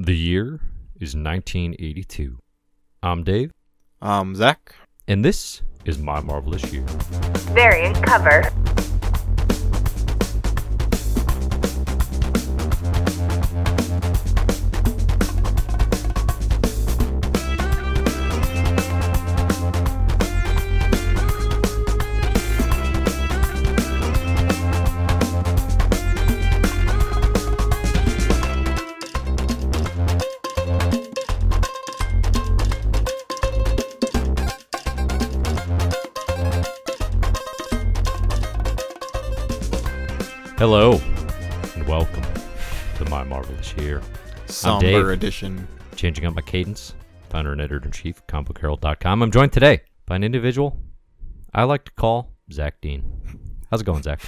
The year is 1982. I'm Dave. I'm Zach. And this is My Marvelous Year. Variant cover. Hello, and welcome to My Marvelous Year. Somber edition. Changing up my cadence. Founder and editor-in-chief, ComicBookHerald.com. I'm joined today by an individual I like to call Zach Dean. How's it going, Zach?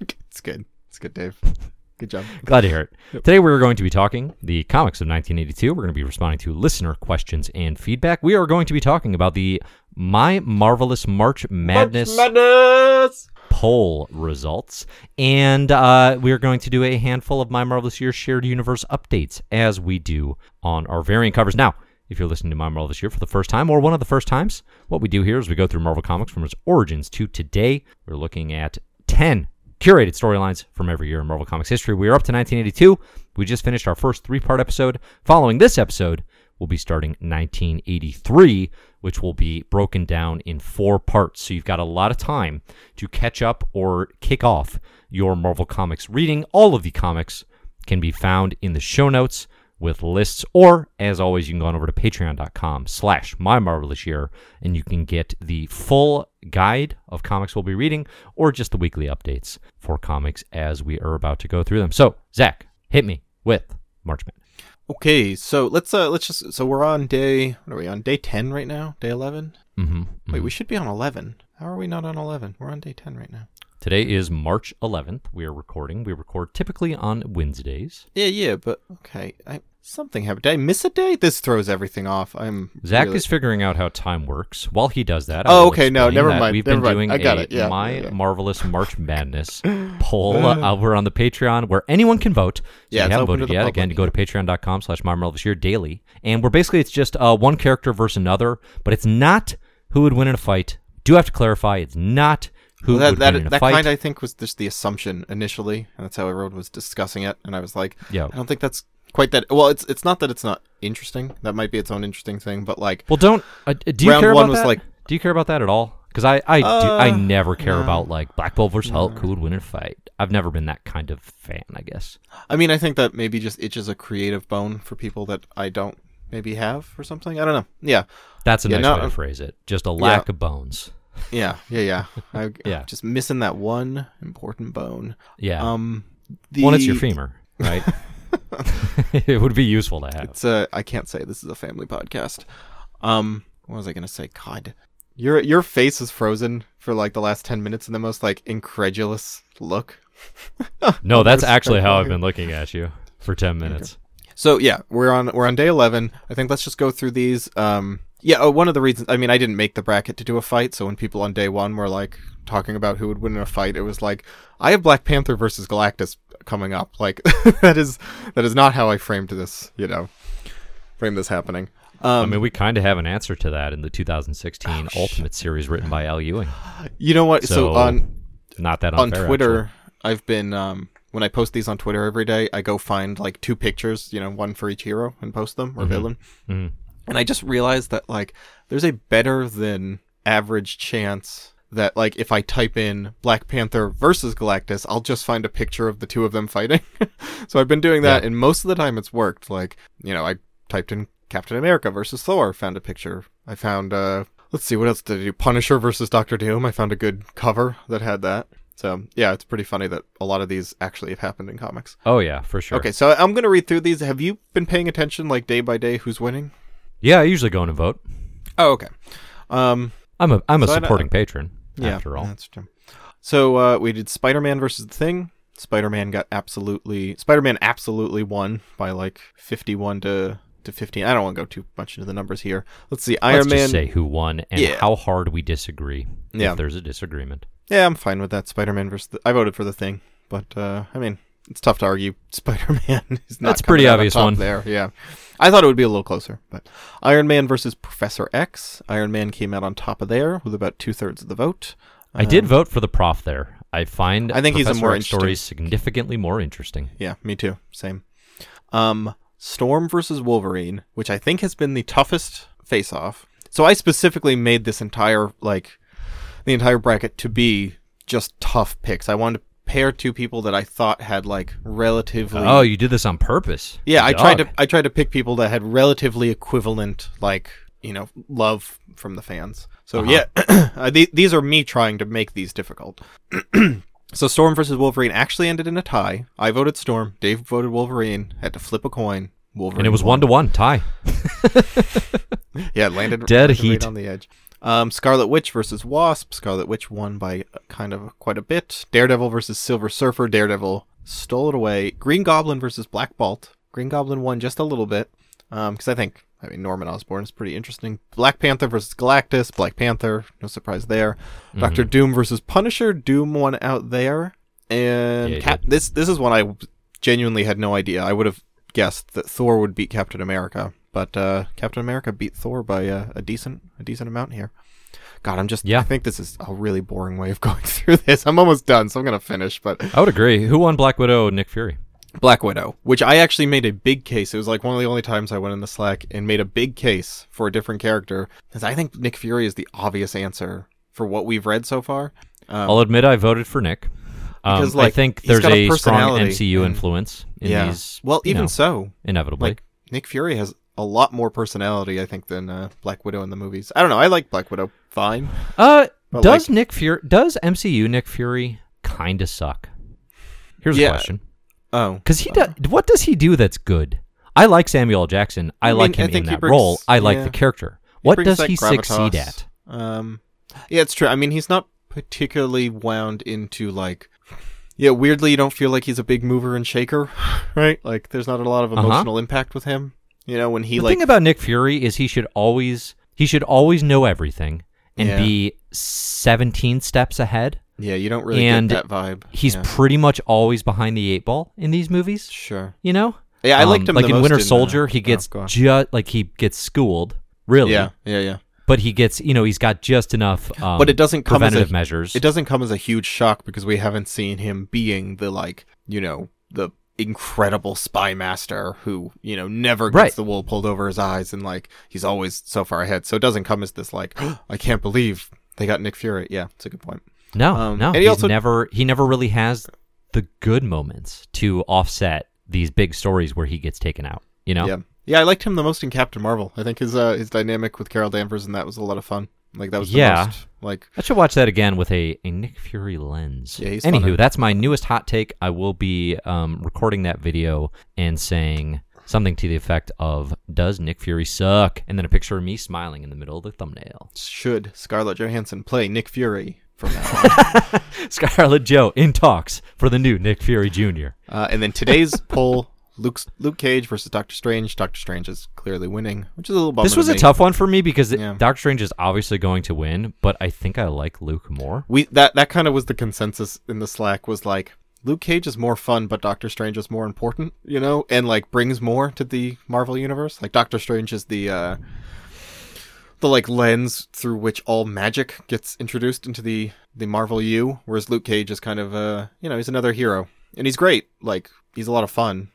It's good. It's good, Dave. Good job. Glad to hear it. Yep. Today we're going to be talking the comics of 1982. We're going to be responding to listener questions and feedback. We are going to be talking about the My Marvelous March Madness poll results, and we are going to do a handful of My Marvelous Year shared universe updates as we do on our variant covers. Now, if you're listening to My Marvelous Year for the first time or one of the first times, what we do here is we go through Marvel Comics from its origins to today. We're looking at 10 curated storylines from every year in Marvel Comics history. We are up to 1982. We just finished our first three-part episode. Following this episode, we'll be starting 1983, which will be broken down in four parts. So you've got a lot of time to catch up or kick off your Marvel Comics reading. All of the comics can be found in the show notes with lists, or as always, you can go on over to patreon.com/mymarvelousyear, and you can get the full guide of comics we'll be reading, or just the weekly updates for comics as we are about to go through them. So, Zach, hit me with March Madness. Okay, so let's we're on day 10 right now? Day 11? Mm-hmm. Wait, we should be on 11. How are we not on 11? We're on day 10 right now. Today is March 11th. We are recording. We record typically on Wednesdays. Yeah, but okay. Something happened. Did I miss a day? This throws everything off. Zach is figuring out how time works. While he does that, never mind. We've been doing Marvelous March Madness poll. We're on the Patreon where anyone can vote. So if you haven't voted yet, again, go to patreon.com/mymarvelousyeardaily. And we're basically, it's just one character versus another, but it's not who would win in a fight. Do have to clarify, it's not who would win in a fight. That kind, I think, was just the assumption initially, and that's how everyone was discussing it. And I was like, I don't think that's quite that. Well, it's not that it's not interesting. That might be its own interesting thing, but like, well, don't do you care about that? Do you care about that at all? Because I never care about like Black Bolt versus Hulk, who would win in a fight. I've never been that kind of fan, I guess. I mean, I think that maybe just itches a creative bone for people that I don't maybe have or something. I don't know. Yeah, that's a nice way to phrase it. Just a lack of bones. Yeah. I'm just missing that one important bone. Yeah. Well, it's your femur, right? It would be useful to have. It's I can't say this is a family podcast. What was I gonna say? God, your face is frozen for like the last 10 minutes in the most like incredulous look. No, that's actually how I've been looking at you for 10 minutes. Okay. So yeah, we're on day 11. I think let's just go through these. One of the reasons, I mean, I didn't make the bracket to do a fight, so when people on day one were like talking about who would win in a fight, it was like, I have Black Panther versus Galactus coming up. Like, that is not how I framed this, framed this happening. I mean, we kind of have an answer to that in the 2016 Ultimate series written by Al Ewing. You know what? So on, not that unfair, on Twitter, actually. I've been, when I post these on Twitter every day, I go find like two pictures, one for each hero and post them, or villain. Mm-hmm. And I just realized that, like, there's a better than average chance that, like, if I type in Black Panther versus Galactus, I'll just find a picture of the two of them fighting. So I've been doing that, and most of the time it's worked. Like, I typed in Captain America versus Thor, found a picture. I found, let's see, what else did I do? Punisher versus Doctor Doom. I found a good cover that had that. So, yeah, it's pretty funny that a lot of these actually have happened in comics. Oh, yeah, for sure. Okay, so I'm going to read through these. Have you been paying attention, like, day by day who's winning? Yeah, I usually go in and vote. Oh, okay. I'm a supporting patron, after all. That's true. So we did Spider-Man versus the Thing. Spider-Man absolutely won by like 51 to 15. I don't want to go too much into the numbers here. Let's see, Let's just say who won and how hard we disagree if there's a disagreement. Yeah, I'm fine with that. I voted for the Thing, but I mean, it's tough to argue Spider-Man is not. That's pretty obvious one there. Yeah, I thought it would be a little closer, but Iron Man versus Professor X. Iron Man came out on top of there with about 2/3 of the vote. I did vote for the prof there. I think Professor he's a more X story significantly more interesting. Yeah, me too. Same. Storm versus Wolverine, which I think has been the toughest face-off. So I specifically made this entire the entire bracket to be just tough picks. I wanted to pair two people that I thought had relatively. Oh, you did this on purpose. Yeah, I tried to pick people that had relatively equivalent love from the fans. So yeah, these are me trying to make these difficult. So Storm versus Wolverine actually ended in a tie. I voted Storm. Dave voted Wolverine. Had to flip a coin. Wolverine. And it was won. 1-1 tie. Yeah, it landed dead heat right on the edge. Scarlet Witch versus Wasp. Scarlet Witch won by quite a bit. Daredevil versus Silver Surfer. Daredevil stole it away. Green Goblin versus Black Bolt. Green Goblin won just a little bit because I mean, Norman Osborn is pretty interesting. Black Panther versus Galactus. Black Panther, no surprise there. Mm-hmm. Doctor Doom versus Punisher. Doom won out there. And yeah, this is one I genuinely had no idea. I would have guessed that Thor would beat Captain America, but Captain America beat Thor by a decent amount here. God, I think this is a really boring way of going through this. I'm almost done, so I'm going to finish. But I would agree. Who won Black Widow and Nick Fury? Black Widow, which I actually made a big case. It was one of the only times I went in the Slack and made a big case for a different character, because I think Nick Fury is the obvious answer for what we've read so far. I'll admit I voted for Nick. Because, I think there's a strong MCU influence in these. Well, even so. Inevitably. Nick Fury has a lot more personality, I think, than Black Widow in the movies. I don't know. I like Black Widow fine. Does MCU Nick Fury kind of suck? Here's a question. Oh, because what does he do that's good? I like Samuel L. Jackson. I like him in that role. I like the character. What does he succeed at? Yeah, it's true. I mean, he's not particularly wound into weirdly, you don't feel like he's a big mover and shaker, right? There's not a lot of emotional impact with him. When the thing about Nick Fury is he should always know everything and be 17 steps ahead. Yeah, you don't really get that vibe. He's pretty much always behind the 8 ball in these movies. Sure. Yeah, I liked him the most in Winter Soldier, he gets he gets schooled, really. Yeah. But he gets, he's got just enough but it doesn't come preventative as measures. It doesn't come as a huge shock because we haven't seen him being the the incredible spy master who never gets the wool pulled over his eyes and he's always so far ahead. So it doesn't come as this I can't believe they got Nick Fury. Yeah, it's a good point. No. And he never really has the good moments to offset these big stories where he gets taken out. Yeah. I liked him the most in Captain Marvel. I think his dynamic with Carol Danvers and that was a lot of fun. That was the most. I should watch that again with a Nick Fury lens. Yeah, anywho, that's my newest hot take. I will be recording that video and saying something to the effect of, does Nick Fury suck? And then a picture of me smiling in the middle of the thumbnail. Should Scarlett Johansson play Nick Fury? From now on. Scarlett Joe in talks for the new Nick Fury Jr. And then today's poll, Luke Cage versus Doctor Strange. Doctor Strange is clearly winning, which is a little bummer. This was a tough one for me because Doctor Strange is obviously going to win, but I think I like Luke more. That kind of was the consensus in the Slack was Luke Cage is more fun, but Doctor Strange is more important, and brings more to the Marvel universe. Doctor Strange is the lens through which all magic gets introduced into the Marvel U, whereas Luke Cage is he's another hero. And he's great. He's a lot of fun.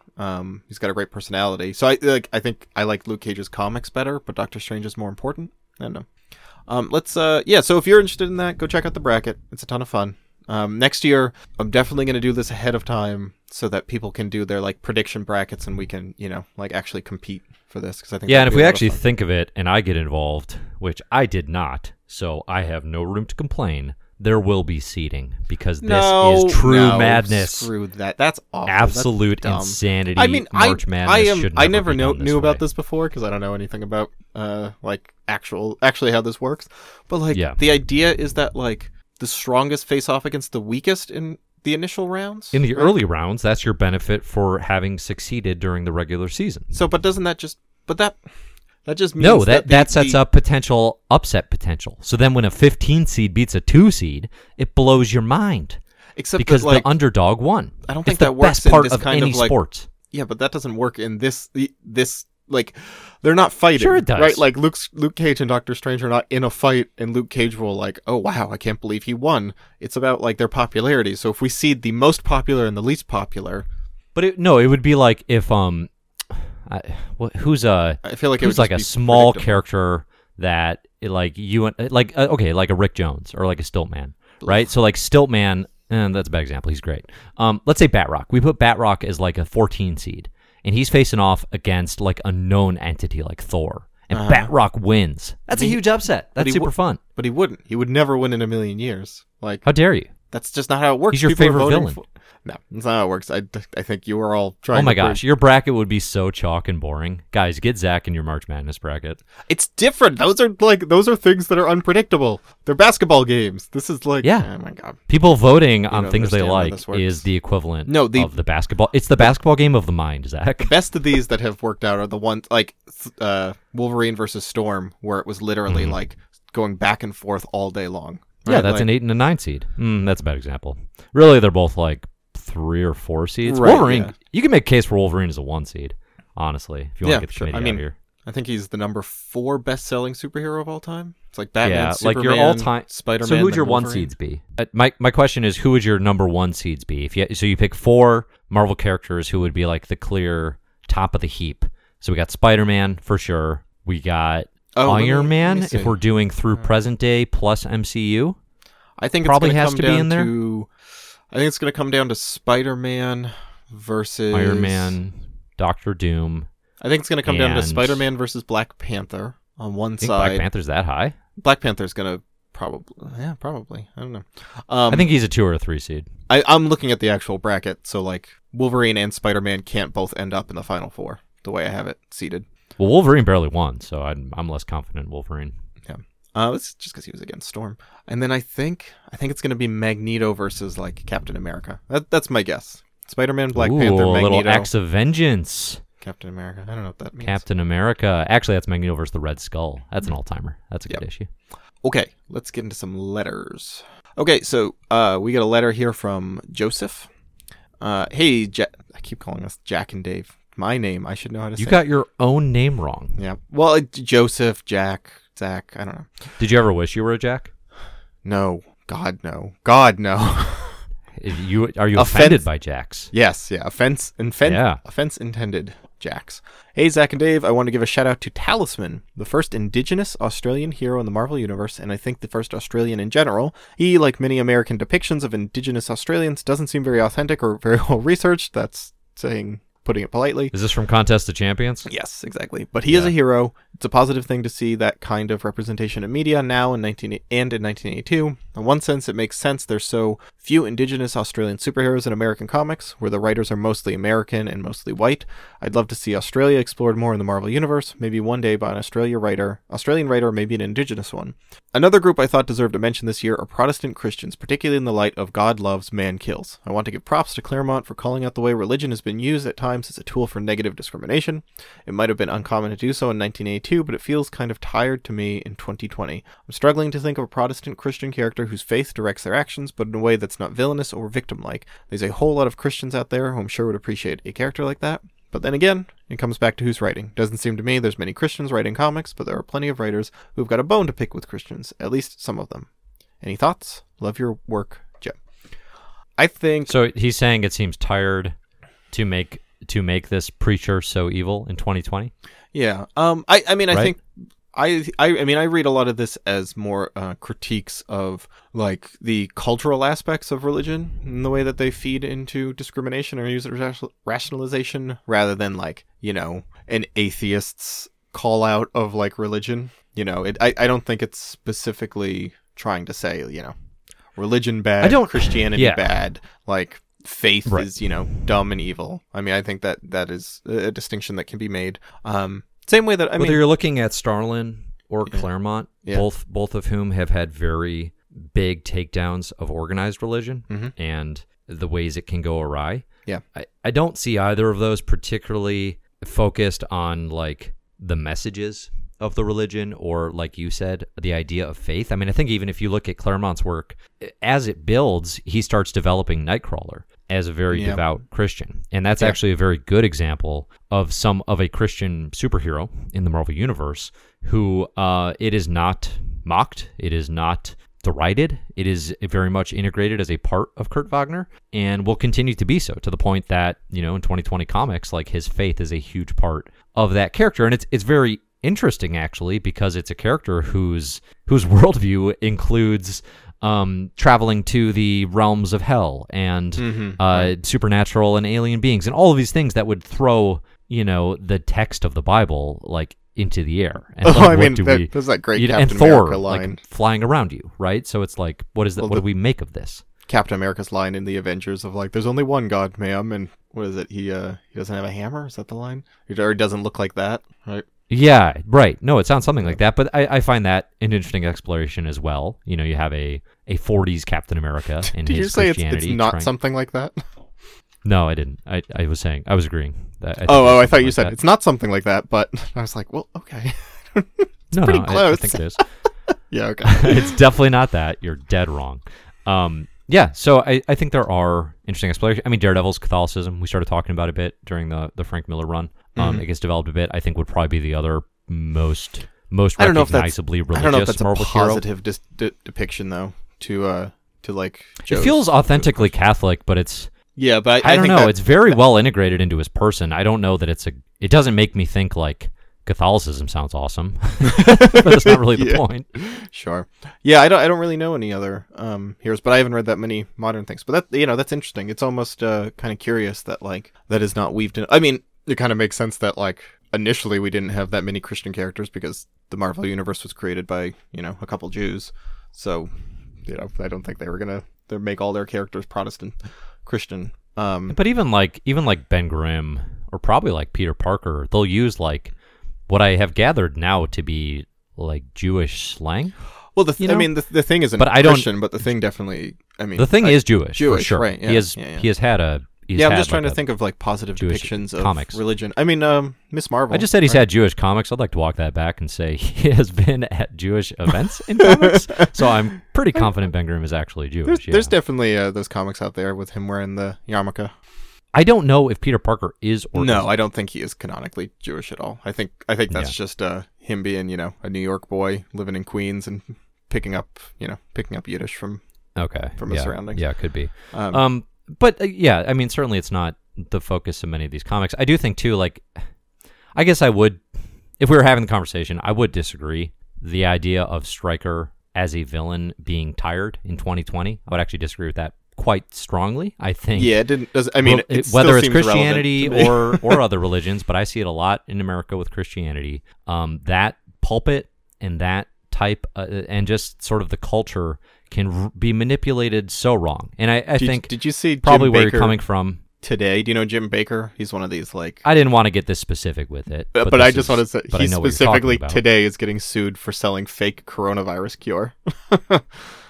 He's got a great personality. So I think I like Luke Cage's comics better, but Doctor Strange is more important. I don't know. So if you're interested in that, go check out the bracket. It's a ton of fun. Next year, I'm definitely going to do this ahead of time so that people can do their prediction brackets and we can, actually compete for this. Cause I think and if we actually think of it and I get involved, which I did not, so I have no room to complain, there will be seating because this is true madness. Screw that. That's awful. Absolute insanity. I mean, March Madness I never knew about this before because I don't know anything about actually how this works. But the idea is that the strongest face off against the weakest in the initial rounds? In the early rounds, that's your benefit for having succeeded during the regular season. So, but doesn't that just... But that just means... No, that sets up potential upset potential. So then when a 15 seed beats a 2 seed, it blows your mind. Except because the underdog won. I don't think that works in this kind of sport. Yeah, but that doesn't work in this. Like, they're not fighting. Sure it does. Right? Like, Luke Cage and Doctor Strange are not in a fight, and Luke Cage will, like, oh, wow, I can't believe he won. It's about, like, their popularity. So if we see the most popular and the least popular... But, it would be like if, a small character that, like, you... Like, okay, like a Rick Jones or, like, a Stiltman, right? So, like, Stiltman... And that's a bad example. He's great. Let's say Batroc. We put Batroc as, like, a 14 seed. And he's facing off against, like, a known entity like Thor. And Batroc wins. That's a huge upset. That's super fun. But he wouldn't. He would never win in a million years. Like, how dare you? That's just not how it works. He's your favorite villain. No, that's not how it works. I think you are all trying to... Oh, my gosh. Your bracket would be so chalk and boring. Guys, get Zach in your March Madness bracket. It's different. Those are things that are unpredictable. They're basketball games. This is like... Yeah. Oh, my God. People voting on things they like is the equivalent of the basketball. It's the basketball game of the mind, Zach. The best of these that have worked out are the ones like Wolverine versus Storm, where it was literally like going back and forth all day long. Right? Yeah, that's like, an 8 and a 9 seed. That's a bad example. Really, they're both like 3 or 4 seeds. Right, Wolverine, you can make a case for Wolverine as a 1 seed, honestly, if you want to get the committee out of here. I think he's the number 4 best-selling superhero of all time. It's like Batman, Superman, like your all-time... Spider-Man. So who would your Wolverine 1 seeds be? My question is, who would your number 1 seeds be? So you pick 4 Marvel characters who would be like the clear top of the heap. So we got Spider-Man, for sure. We got Iron Man, if we're doing through present day plus MCU. I think probably it's has to be in there. I think it's going to come down to Spider-Man versus... Iron Man, Doctor Doom. I think it's going to come down to Spider-Man versus Black Panther on one side. Black Panther's that high? Black Panther's going to probably. I don't know. I think he's a 2 or 3 seed. I'm looking at the actual bracket, so like Wolverine and Spider-Man can't both end up in the final 4, the way I have it seated. Well, Wolverine barely won, so I'm less confident in Wolverine. Yeah. It's just because he was against Storm. And then I think it's going to be Magneto versus like Captain America. That's my guess. Spider-Man, Black Panther, Magneto. Little acts of vengeance. Captain America. I don't know what that means. Captain America. Actually, that's Magneto versus the Red Skull. That's an all-timer. That's a good issue. Okay, let's get into some letters. Okay, so we got a letter here from Joseph. Hey, I keep calling us Jack and Dave. My name. I should know how to say it. You got your own name wrong. Yeah. Well, Joseph, Jack... Zach, I don't know. Did you ever wish you were a Jack? No. God, no. Are you offended by Jacks? Yes, yeah. Offense intended, Jacks. Hey, Zach and Dave, I want to give a shout out to Talisman, the first indigenous Australian hero in the Marvel Universe, and I think the first Australian in general. He, like many American depictions of indigenous Australians, doesn't seem very authentic or very well researched. That's saying... Putting it politely. Is this from Contest of Champions? Yes, exactly. But he is a hero. It's a positive thing to see that kind of representation in media now and in 1982. In one sense, it makes sense there's so few indigenous Australian superheroes in American comics, where the writers are mostly American and mostly white. I'd love to see Australia explored more in the Marvel Universe, maybe one day by an Australian writer, maybe an indigenous one. Another group I thought deserved to mention this year are Protestant Christians, particularly in the light of God Loves, Man Kills. I want to give props to Claremont for calling out the way religion has been used at times as a tool for negative discrimination. It might have been uncommon to do so in 1982, but it feels kind of tired to me in 2020. I'm struggling to think of a Protestant Christian character whose faith directs their actions, but in a way that's not villainous or victim-like. There's a whole lot of Christians out there who I'm sure would appreciate a character like that. But then again, it comes back to who's writing. Doesn't seem to me there's many Christians writing comics, but there are plenty of writers who've got a bone to pick with Christians, at least some of them. Any thoughts? Love your work, Jim. I think... So he's saying it seems tired to make this preacher so evil in 2020? Yeah. I read a lot of this as more critiques of like the cultural aspects of religion and the way that they feed into discrimination or use rationalization, rather than like, you know, an atheist's call out of like religion. You know, I don't think it's specifically trying to say, you know, religion bad, Christianity bad, like faith is, you know, dumb and evil. I mean, I think that is a distinction that can be made. Same way that whether you're looking at Starlin or Claremont, both of whom have had very big takedowns of organized religion and the ways it can go awry. Yeah, I don't see either of those particularly focused on like the messages of the religion, or like you said, the idea of faith. I mean, I think even if you look at Claremont's work, as it builds, he starts developing Nightcrawler as a very devout Christian. And that's actually a very good example of a Christian superhero in the Marvel Universe who it is not mocked. It is not derided. It is very much integrated as a part of Kurt Wagner and will continue to be so, to the point that, you know, in 2020 comics, like, his faith is a huge part of that character. And it's very interesting, actually, because it's a character whose worldview includes traveling to the realms of hell and supernatural and alien beings and all of these things that would throw, you know, the text of the Bible, like, into the air. And there's that great Captain America line. And Thor, like, flying around you, right? So it's like, what do we make of this? Captain America's line in the Avengers of, like, there's only one God, ma'am, and what is it? He doesn't have a hammer? Is that the line? Or he doesn't look like that, right? Yeah, right. No, it sounds something like that, but I find that an interesting exploration as well. You know, you have a 40s Captain America in his Christianity. Did you say it's not something like that? No, I didn't. I was saying, I was agreeing. I thought you said that. It's not something like that, but I was like, well, okay. Pretty close. I think it is. Yeah, okay. It's definitely not that. You're dead wrong. So I think there are interesting explorations. I mean, Daredevil's Catholicism, we started talking about a bit during the Frank Miller run. It gets developed a bit. I think would probably be the other most recognizably religious. I don't know if that's a positive depiction, though, to like. Joe's, it feels authentically Catholic, but it's. Yeah, but I don't know. It's very well integrated into his person. I don't know that it's it doesn't make me think like Catholicism sounds awesome, but that's not really the point. Sure. Yeah, I don't really know any other heroes, but I haven't read that many modern things. But that, you know, that's interesting. It's almost kind of curious that, like, that is not weaved in. I mean, it kind of makes sense that, like, initially we didn't have that many Christian characters because the Marvel Universe was created by, you know, a couple Jews. So, you know, I don't think they were gonna make all their characters Protestant. Christian, but even like Ben Grimm or probably like Peter Parker, they'll use like what I have gathered now to be like Jewish slang. Well, the thing isn't Christian, but the thing definitely. I mean, the thing is Jewish for sure. Right? Yeah, I'm just trying to think of like positive Jewish depictions of comics. Religion. I mean, Miss Marvel. I just said he's had Jewish comics. I'd like to walk that back and say he has been at Jewish events in comics. So I'm pretty confident Ben Grimm is actually Jewish. There's definitely those comics out there with him wearing the yarmulke. I don't know if Peter Parker is or no. I don't think he is canonically Jewish at all. I think that's just him being, you know, a New York boy living in Queens and picking up Yiddish from his surroundings. Yeah, it could be. But yeah, I mean, certainly it's not the focus of many of these comics. I do think, too, like, I guess I would, if we were having the conversation, I would disagree. The idea of Stryker as a villain being tired in 2020, I would actually disagree with that quite strongly, I think. Yeah, it didn't, I mean, whether it's Christianity or other religions, but I see it a lot in America with Christianity. That pulpit and that type, and just sort of the culture can be manipulated so wrong. And I think did you see probably Jim Baker where you're coming from today? Do you know Jim Baker? He's one of these, like, I didn't want to get this specific with it, but I just want to say he specifically today is getting sued for selling fake coronavirus cure.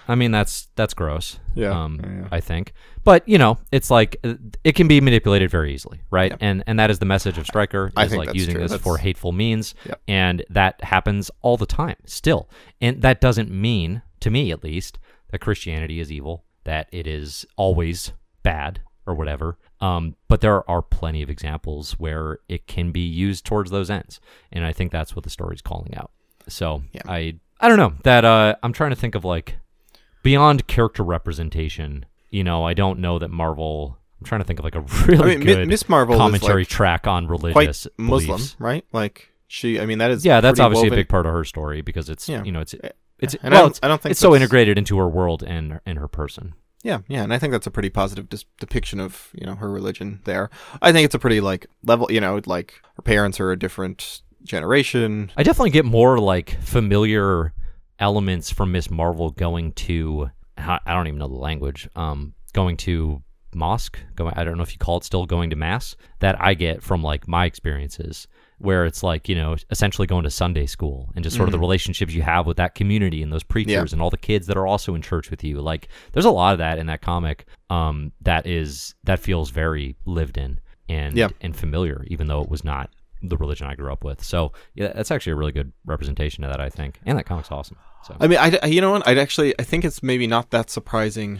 I mean, that's gross. Yeah, I think. But, you know, it's like it can be manipulated very easily, right? Yeah. And that is the message of Stryker, is like using this for hateful means. Yeah. And that happens all the time still. And that doesn't mean, to me at least, that Christianity is evil, that it is always bad or whatever. But there are plenty of examples where it can be used towards those ends. And I think that's what the story's calling out. So yeah. I don't know that I'm trying to think of, like, beyond character representation, you know, I don't know that Marvel. I'm trying to think of like a really good Ms. Marvel commentary is, like, track on religious quite Muslim beliefs. Right? Like she, I mean, that is that's obviously a big part of her story because it's you know it's and well, I don't think it's so integrated into her world and her person. Yeah, and I think that's a pretty positive depiction of, you know, her religion there. I think it's a pretty, like, level, you know, like her parents are a different generation. I definitely get more like familiar elements from Miss Marvel going to, I don't even know the language, going to mosque, I don't know if you call it still going to mass, that I get from, like, my experiences where it's like, you know, essentially going to Sunday school and just sort of the relationships you have with that community and those preachers and all the kids that are also in church with you. Like, there's a lot of that in that comic that feels very lived in and familiar, even though it was not the religion I grew up with. So yeah, that's actually a really good representation of that, I think. And that comic's awesome. So I mean, you know what? I think it's maybe not that surprising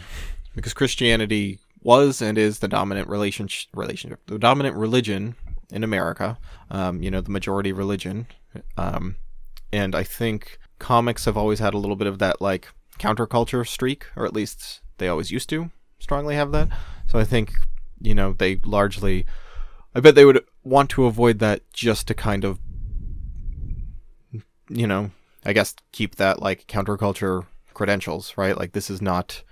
because Christianity was and is the dominant the dominant religion in America. The majority religion. And I think comics have always had a little bit of that like counterculture streak, or at least they always used to strongly have that. So I think, they largely, I bet they would want to avoid that just to kind of, keep that like counterculture credentials, right? Like this is not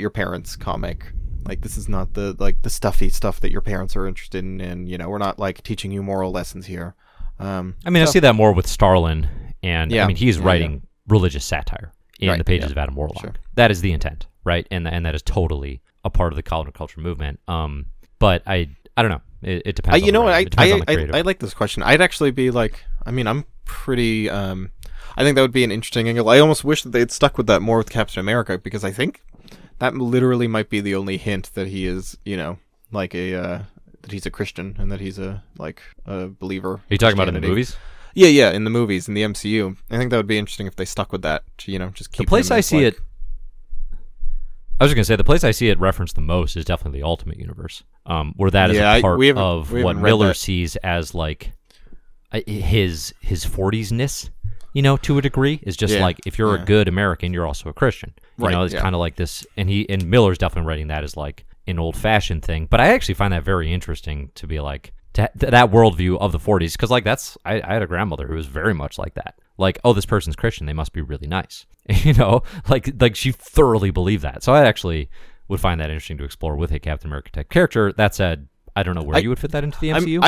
your parents' comic. Like this is not the stuffy stuff that your parents are interested in. And, we're not like teaching you moral lessons here. I see that more with Starlin and he's writing religious satire in the pages of Adam Warlock. Sure. That is the intent, right? And that is totally a part of the counterculture movement. But I don't know. It depends. I like this question. I'd actually be like, I'm pretty. I think that would be an interesting angle. I almost wish that they had stuck with that more with Captain America, because I think that literally might be the only hint that he is, that he's a Christian and that he's a believer. Are you talking about in the movies? Yeah, in the movies, in the MCU. I think that would be interesting if they stuck with that. Just keep the place I see it. I was just gonna say the place I see it referenced the most is definitely the Ultimate Universe, where that is a part of what Miller sees as like his 40s-ness. To a degree, is just like if you're a good American, you're also a Christian. Right. It's kind of like this, and Miller's definitely writing that as like an old-fashioned thing, but I actually find that very interesting to be like that worldview of the 40s, because like that's I had a grandmother who was very much like that, like, oh, this person's Christian, they must be really nice, like she thoroughly believed that. So I actually would find that interesting to explore with a Captain America type character. That said, I don't know where you would fit that into the MCU.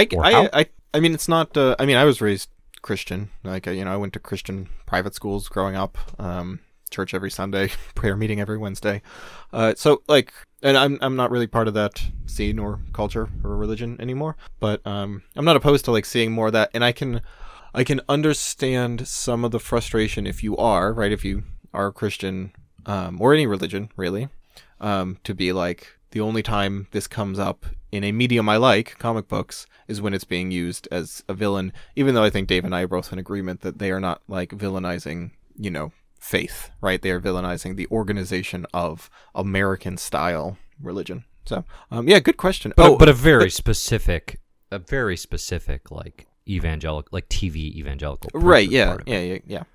It's not. I was raised Christian. Like I went to Christian private schools growing up. Church every Sunday, prayer meeting every Wednesday. And I'm not really part of that scene or culture or religion anymore, but I'm not opposed to like seeing more of that, and I can understand some of the frustration if you are a Christian or any religion really, to be like, the only time this comes up in a medium I like, comic books, is when it's being used as a villain, even though I think Dave and I are both in agreement that they are not like villainizing, faith, right? They are villainizing the organization of American style religion. So good question. But a very specific like evangelical, like TV evangelical, right? Yeah,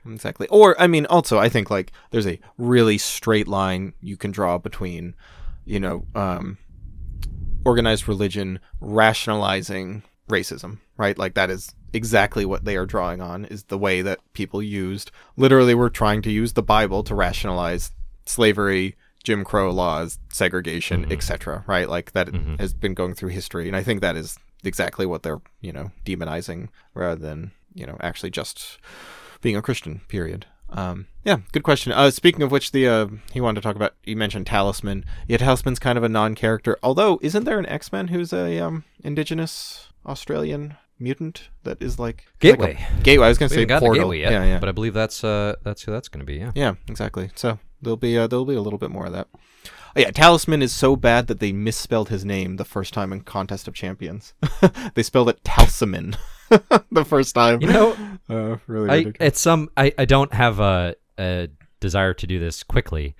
exactly. Or also I think like there's a really straight line you can draw between organized religion rationalizing racism, right? Like that is exactly what they are drawing on, is the way that people were trying to use the Bible to rationalize slavery, Jim Crow laws, segregation, etc., right? Like that has been going through history, and I think that is exactly what they're demonizing rather than actually just being a Christian, period. Good question. Speaking of which, he wanted to talk about, you mentioned Talisman. Yeah, Talisman's kind of a non-character, although isn't there an X-Men who's a indigenous Australian mutant that is like Gateway? Like Gateway. I was going to say Portal. Gateway yet, yeah. But I believe that's who that's going to be. Yeah. Yeah, exactly. So there'll be a little bit more of that. Talisman is so bad that they misspelled his name the first time in Contest of Champions. They spelled it Talsamin the first time. Really ridiculous. I don't have a desire to do this quickly,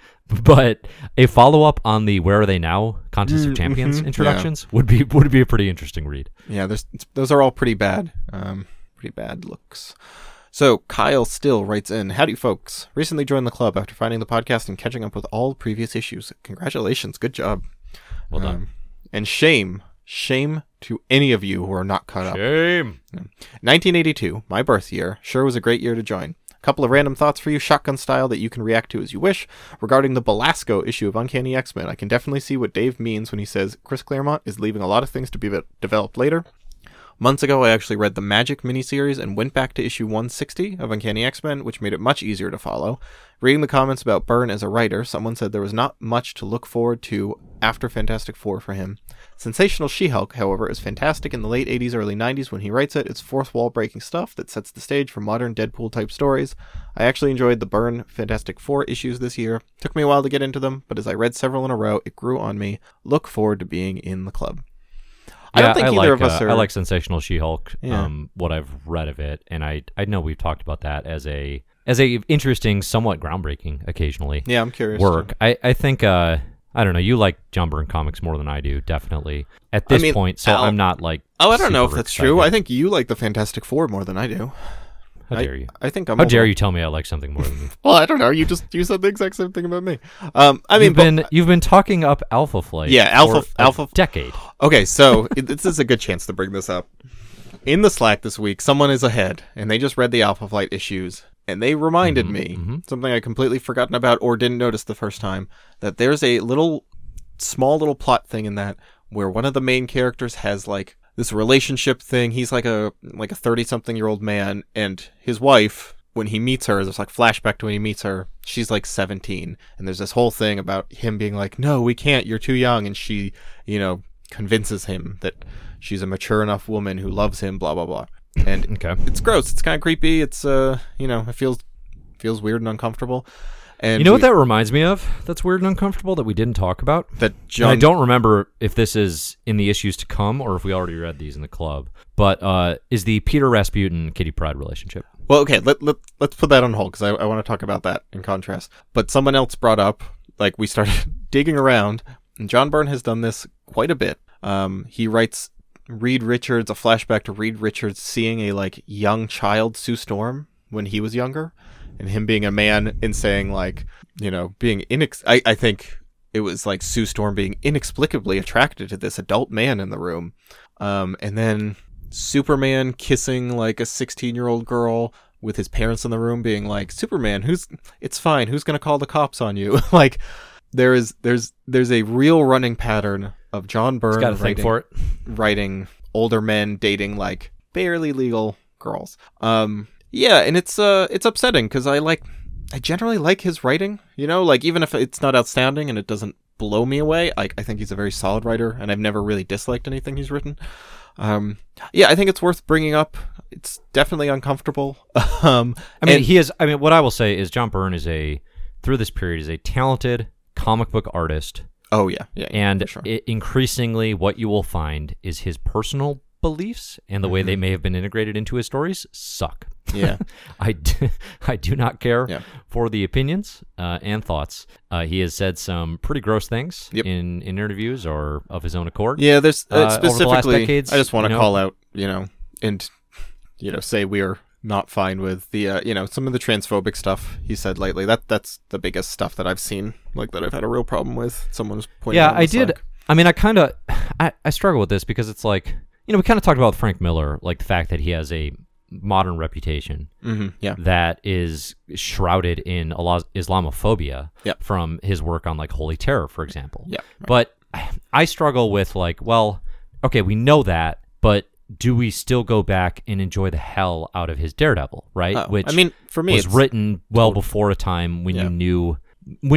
but a follow-up on the Where Are They Now Contest of Champions introductions would be a pretty interesting read. Yeah, those are all pretty bad looks. So Kyle Still writes in, "Howdy folks, recently joined the club after finding the podcast and catching up with all previous issues. Congratulations, good job." Well done. And shame to any of you who are not caught up. Shame. 1982, my birth year, sure was a great year to join. Couple of random thoughts for you, shotgun style, that you can react to as you wish. Regarding the Belasco issue of Uncanny X-Men, I can definitely see what Dave means when he says Chris Claremont is leaving a lot of things to be developed later. Months ago, I actually read the Magic miniseries and went back to issue 160 of Uncanny X-Men, which made it much easier to follow. Reading the comments about Byrne as a writer, someone said there was not much to look forward to after Fantastic Four for him. Sensational She-Hulk, however, is fantastic in the late 80s, early 90s when he writes it. It's fourth wall breaking stuff that sets the stage for modern Deadpool type stories. I actually enjoyed the Byrne Fantastic Four issues this year. Took me a while to get into them, but as I read several in a row, it grew on me. Look forward to being in the club. I don't think either of us are... I like Sensational She-Hulk, what I've read of it, and I know we've talked about that as a interesting, somewhat groundbreaking, occasionally. Yeah, I'm curious. Work. I think... I don't know. You like John Byrne comics more than I do, definitely. At this point, so I'm not like... Oh, I don't know if that's true. I think you like the Fantastic Four more than I do. How dare you? I think I'm... How dare you tell me I like something more than me? Well, I don't know. You said the exact same thing about me. I mean, you've been talking up Alpha Flight. Yeah, Alpha for a decade. Okay, so this is a good chance to bring this up. In the Slack this week, someone is ahead, and they just read the Alpha Flight issues. And they reminded me, something I completely forgotten about or didn't notice the first time, that there's a small little plot thing in that where one of the main characters has like this relationship thing. He's like a 30-something-year-old man, and his wife, when he meets her, there's like flashback to when he meets her, she's like 17. And there's this whole thing about him being like, no, we can't, you're too young. And she, convinces him that she's a mature enough woman who loves him, blah, blah, blah. And It's gross. It's kind of creepy. It's it feels weird and uncomfortable. And you know what that reminds me of? That's weird and uncomfortable that we didn't talk about. I don't remember if this is in the issues to come or if we already read these in the club. But is the Peter Rasputin Kitty Pryde relationship? Well, okay. Let's put that on hold because I want to talk about that in contrast. But someone else brought up, like, we started digging around, and John Byrne has done this quite a bit. He writes. Reed Richards, a flashback to Reed Richards seeing a like young child Sue Storm when he was younger, and him being a man and saying like, being I think it was like Sue Storm being inexplicably attracted to this adult man in the room, and then Superman kissing like a 16-year-old girl with his parents in the room, being like, Superman, it's fine, who's gonna call the cops on you? Like, there's a real running pattern of John Byrne writing older men dating like barely legal girls. And it's upsetting because I generally like his writing, like even if it's not outstanding and it doesn't blow me away, I think he's a very solid writer and I've never really disliked anything he's written. I think it's worth bringing up. It's definitely uncomfortable. What I will say is John Byrne through this period is a talented comic book artist. Oh, yeah. And sure. Increasingly, what you will find is his personal beliefs and the way they may have been integrated into his stories suck. Yeah. I do not care for the opinions and thoughts. He has said some pretty gross things in interviews or of his own accord. Yeah, there's specifically, over the last decades, I just want to call out, and, say we are not fine with the, some of the transphobic stuff he said lately. That's the biggest stuff that I've seen, like that I've had a real problem with. Someone's pointing out. Yeah, I did. I mean, I struggle with this because it's like, we kind of talked about Frank Miller, like the fact that he has a modern reputation that is shrouded in Islamophobia from his work on like Holy Terror, for example. Yeah, right. But I struggle with like, well, okay, we know that, but do we still go back and enjoy the hell out of his Daredevil, right? Oh, which, I mean, for me, was written well before a time when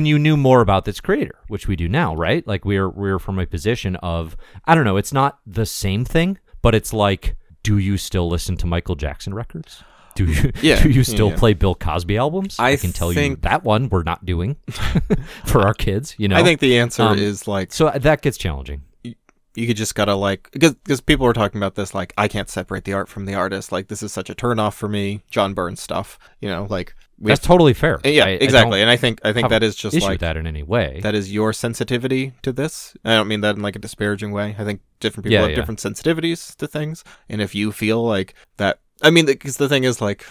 you knew more about its creator, which we do now, right? Like we're from a position of, I don't know, it's not the same thing, but it's like, do you still listen to Michael Jackson records? Do you still play Bill Cosby albums? I can tell you that one we're not doing for our kids. I think the answer is like, so that gets challenging. You could just gotta like, because people are talking about this, like, I can't separate the art from the artist. Like, this is such a turnoff for me, John Byrne stuff. That's totally fair. Yeah, exactly. And I think that is just like that in any way. That is your sensitivity to this. I don't mean that in like a disparaging way. I think different people have different sensitivities to things, and if you feel like that, I mean, because the thing is like,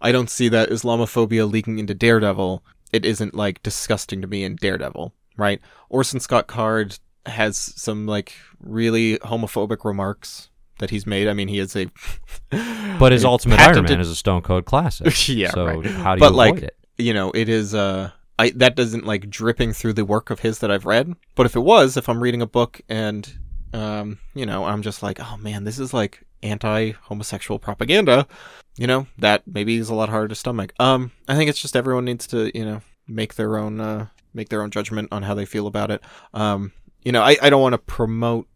I don't see that Islamophobia leaking into Daredevil. It isn't like disgusting to me in Daredevil, right? Orson Scott Card has some like really homophobic remarks that he's made. I mean, he is a but his Ultimate Iron Man is a Stone Cold classic. Yeah, so right. How do you avoid it? It is that doesn't like dripping through the work of his that I've read. But if it was, if I'm reading a book and I'm just like, oh man, this is like anti-homosexual propaganda, that maybe is a lot harder to stomach. I think it's just everyone needs to make their own judgment on how they feel about it. I don't want to promote,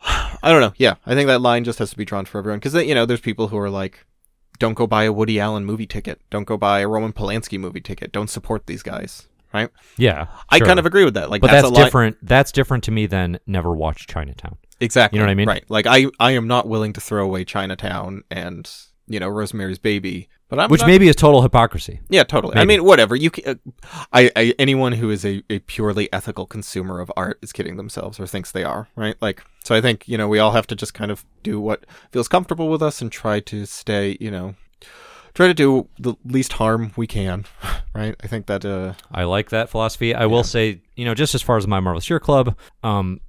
I don't know. Yeah, I think that line just has to be drawn for everyone. Because, there's people who are like, don't go buy a Woody Allen movie ticket. Don't go buy a Roman Polanski movie ticket. Don't support these guys, right? Yeah. I kind of agree with that. Like, but that's different to me than never watch Chinatown. Exactly. You know what I mean? Right. Like, I am not willing to throw away Chinatown and, you know, Rosemary's Baby. But I'm maybe is total hypocrisy. Yeah, totally. Maybe. I mean, whatever. You can, anyone who is a purely ethical consumer of art is kidding themselves or thinks they are, right? Like, so I think, you know, we all have to just kind of do what feels comfortable with us and try to stay, you know, try to do the least harm we can, right? I think that... I like that philosophy. I will say, you know, just as far as My Marvelous Year Club,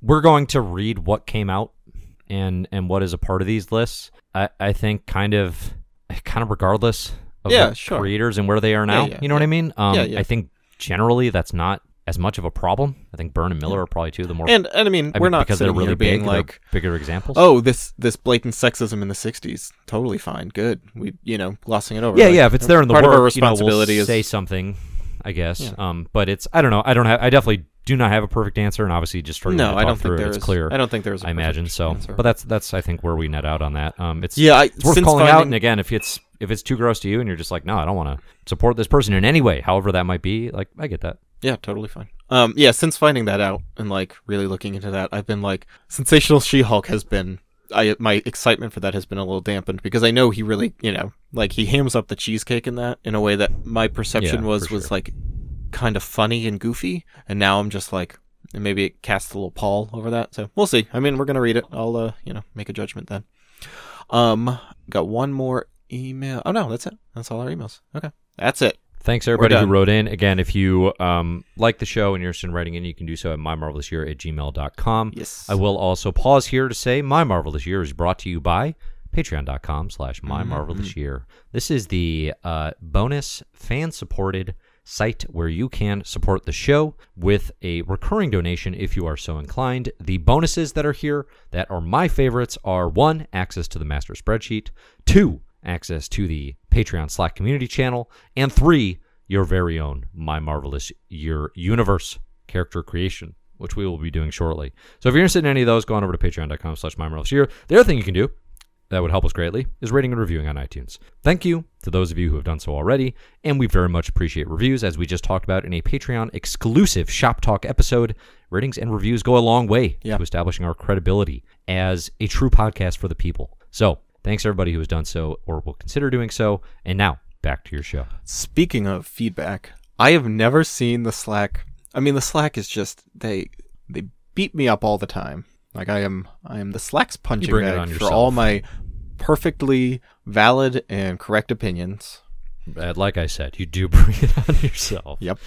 we're going to read what came out and what is a part of these lists. I think kind of regardless of the creators and where they are now. Yeah, yeah, you know what I mean? I think generally that's not as much of a problem. I think Byrne and Miller are probably two of the more... And I mean, we're not because they're really being big, like... bigger examples. Oh, this blatant sexism in the 60s. Totally fine. Good. We, you know, glossing it over. Yeah, like, yeah. If it's there in the work, responsibility we'll say something, I guess. Yeah. But it's... I don't know. I definitely do not have a perfect answer, and obviously just starting to talk through it. It's clear. I don't think there's a perfect answer. But that's I think, where we net out on that. It's worth calling out. And again, if it's too gross to you and you're just like, no, I don't want to support this person in any way, however that might be, like, I get that. Yeah, totally fine. Since finding that out and, like, really looking into that, I've been, like, Sensational She-Hulk has been... my excitement for that has been a little dampened because I know he really, you know, like, he hams up the cheesecake in that in a way that my perception was like, kind of funny and goofy. And now I'm just like... and maybe it casts a little pall over that. So, we'll see. I mean, we're going to read it. I'll, you know, make a judgment then. Got one more email. Oh, no, that's it. That's all our emails. Okay. That's it. Thanks, everybody who wrote in. Again, if you like the show and you're interested in writing in, you can do so at mymarvelousyear@gmail.com. Yes. I will also pause here to say My Marvelous Year is brought to you by patreon.com/mymarvelousyear. This is the bonus fan-supported site where you can support the show with a recurring donation if you are so inclined. The bonuses that are here that are my favorites are, 1, access to the master spreadsheet, 2, access to the Patreon Slack community channel, and 3, your very own My Marvelous Year universe character creation, which we will be doing shortly. So if you're interested in any of those, go on over to patreon.com/mymarvelousyear. The other thing you can do that would help us greatly is rating and reviewing on iTunes. Thank you to those of you who have done so already, and we very much appreciate reviews, as we just talked about in a Patreon-exclusive Shop Talk episode. Ratings and reviews go a long way to establishing our credibility as a true podcast for the people. So, thanks, everybody who has done so or will consider doing so. And now, back to your show. Speaking of feedback, I have never seen the Slack. I mean, the Slack is just, they beat me up all the time. Like, I am the Slack's punching bag for all my perfectly valid and correct opinions. Like I said, you do bring it on yourself. Yep.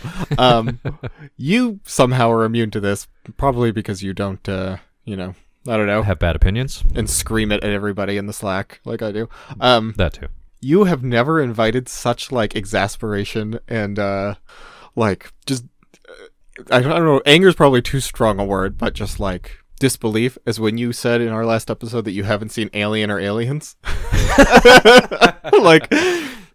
You somehow are immune to this, probably because you don't, you know... I don't know. Have bad opinions. And scream it at everybody in the Slack like I do. That too. You have never invited such, like, exasperation and, like, just, I don't know, anger is probably too strong a word, but just, like, disbelief as when you said in our last episode that you haven't seen Alien or Aliens. Like...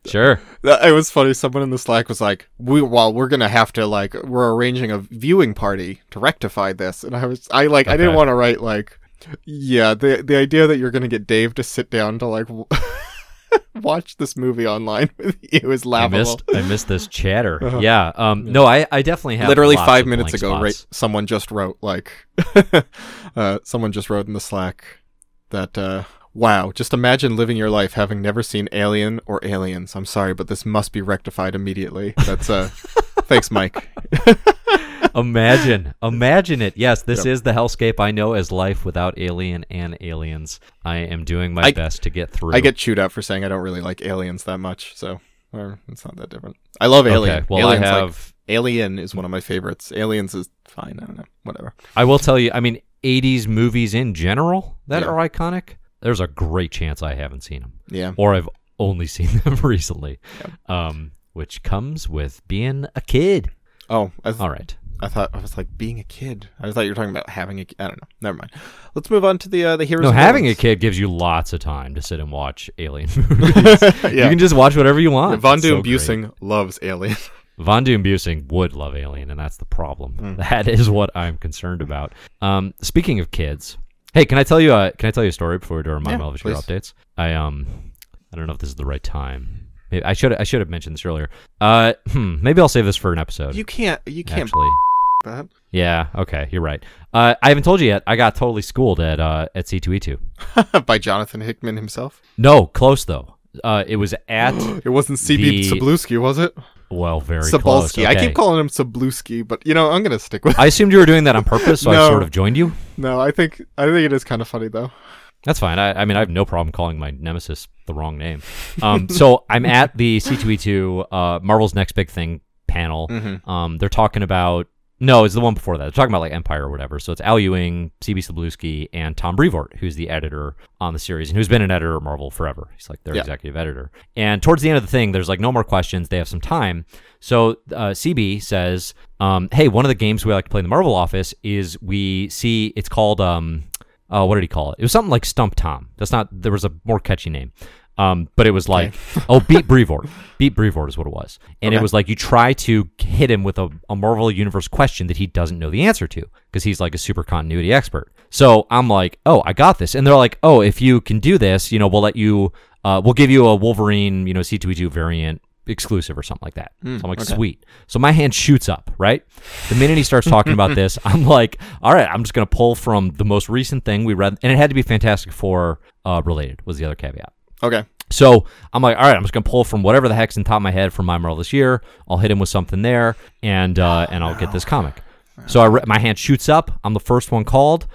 Sure. It was funny. Someone in the Slack was like, we're going to have to, like, we're arranging a viewing party to rectify this. And I I didn't want to write, like, the idea that you're going to get Dave to sit down to, like, watch this movie online with you is laughable. I missed this chatter. Uh-huh. Yeah. No, I definitely have. Literally 5 minutes ago, spots. Right? Someone just wrote, like, someone just wrote in the Slack that, wow, just imagine living your life having never seen Alien or Aliens. I'm sorry, but this must be rectified immediately. That's thanks, Mike. Imagine it. Yes, this is the hellscape I know as life without Alien and Aliens. I am doing my best to get through. I get chewed out for saying I don't really like Aliens that much, so it's not that different. I love Alien. Okay, well, Aliens, I have... Like, Alien is one of my favorites. Aliens is fine. I don't know. Whatever. I will tell you, I mean, 80s movies in general that are iconic... There's a great chance I haven't seen them. Yeah. Or I've only seen them recently, which comes with being a kid. Oh. All right. I thought I was like being a kid. I thought you were talking about having a kid. I don't know. Never mind. Let's move on to the heroes. No, having a kid gives you lots of time to sit and watch Alien movies. You can just watch whatever you want. Von Doom Busing loves Alien. Von Doom Busing would love Alien, and that's the problem. That is what I'm concerned about. Speaking of kids... Hey, can I tell you a story before we do our My Marvelous Year updates? I don't know if this is the right time. Maybe I should have mentioned this earlier. Maybe I'll save this for an episode. You can't actually. that. Yeah, okay, you're right. I haven't told you yet. I got totally schooled at C2E2 by Jonathan Hickman himself. No, close though. It was at. It wasn't CB Cebulski, was it? Well, very Cebulski. Close. Okay. I keep calling him Cebulski, but you know, I'm gonna stick with. I assumed you were doing that on purpose, so no. I sort of joined you. No, I think it is kind of funny though. That's fine. I mean, I have no problem calling my nemesis the wrong name. So I'm at the C2E2 Marvel's Next Big Thing panel. Mm-hmm. They're talking about, no, it's the one before that. They're talking about like Empire or whatever. So it's Al Ewing, CB Cebulski, and Tom Brevoort, who's the editor on the series and who's been an editor at Marvel forever. He's like their executive editor. And towards the end of the thing, there's like no more questions. They have some time. So CB says, hey, one of the games we like to play in the Marvel office is we see, it's called... what did he call it? It was something like Stump Tom. That's not. There was a more catchy name, but it was like, oh, Beat Brevoort. Beat Brevoort is what it was, and it was like you try to hit him with a Marvel Universe question that he doesn't know the answer to because he's like a super continuity expert. So I'm like, oh, I got this, and they're like, oh, if you can do this, you know, we'll let you, we'll give you a Wolverine, you know, C2E2 variant exclusive or something like that. So I'm like, sweet. So my hand shoots up, right? The minute he starts talking about this, I'm like, all right, I'm just going to pull from the most recent thing we read. And it had to be Fantastic Four related was the other caveat. Okay. So I'm like, all right, I'm just going to pull from whatever the heck's in the top of my head from my Marvel this year. I'll hit him with something there, and I'll get this comic. So my hand shoots up. I'm the first one called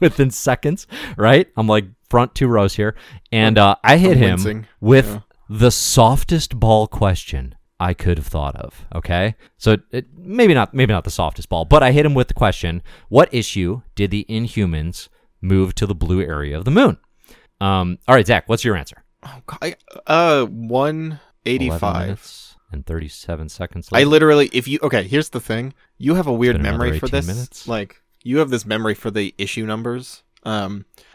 within seconds, right? I'm like front two rows here. And I hit him with... Yeah. The softest ball question I could have thought of, okay? So maybe not the softest ball, but I hit him with the question, what issue did the Inhumans move to the blue area of the moon? All right, Zach, what's your answer? Oh, God, 185. 11 minutes and 37 seconds later. I literally, here's the thing. You have a weird memory for this. Minutes. Like, you have this memory for the issue numbers.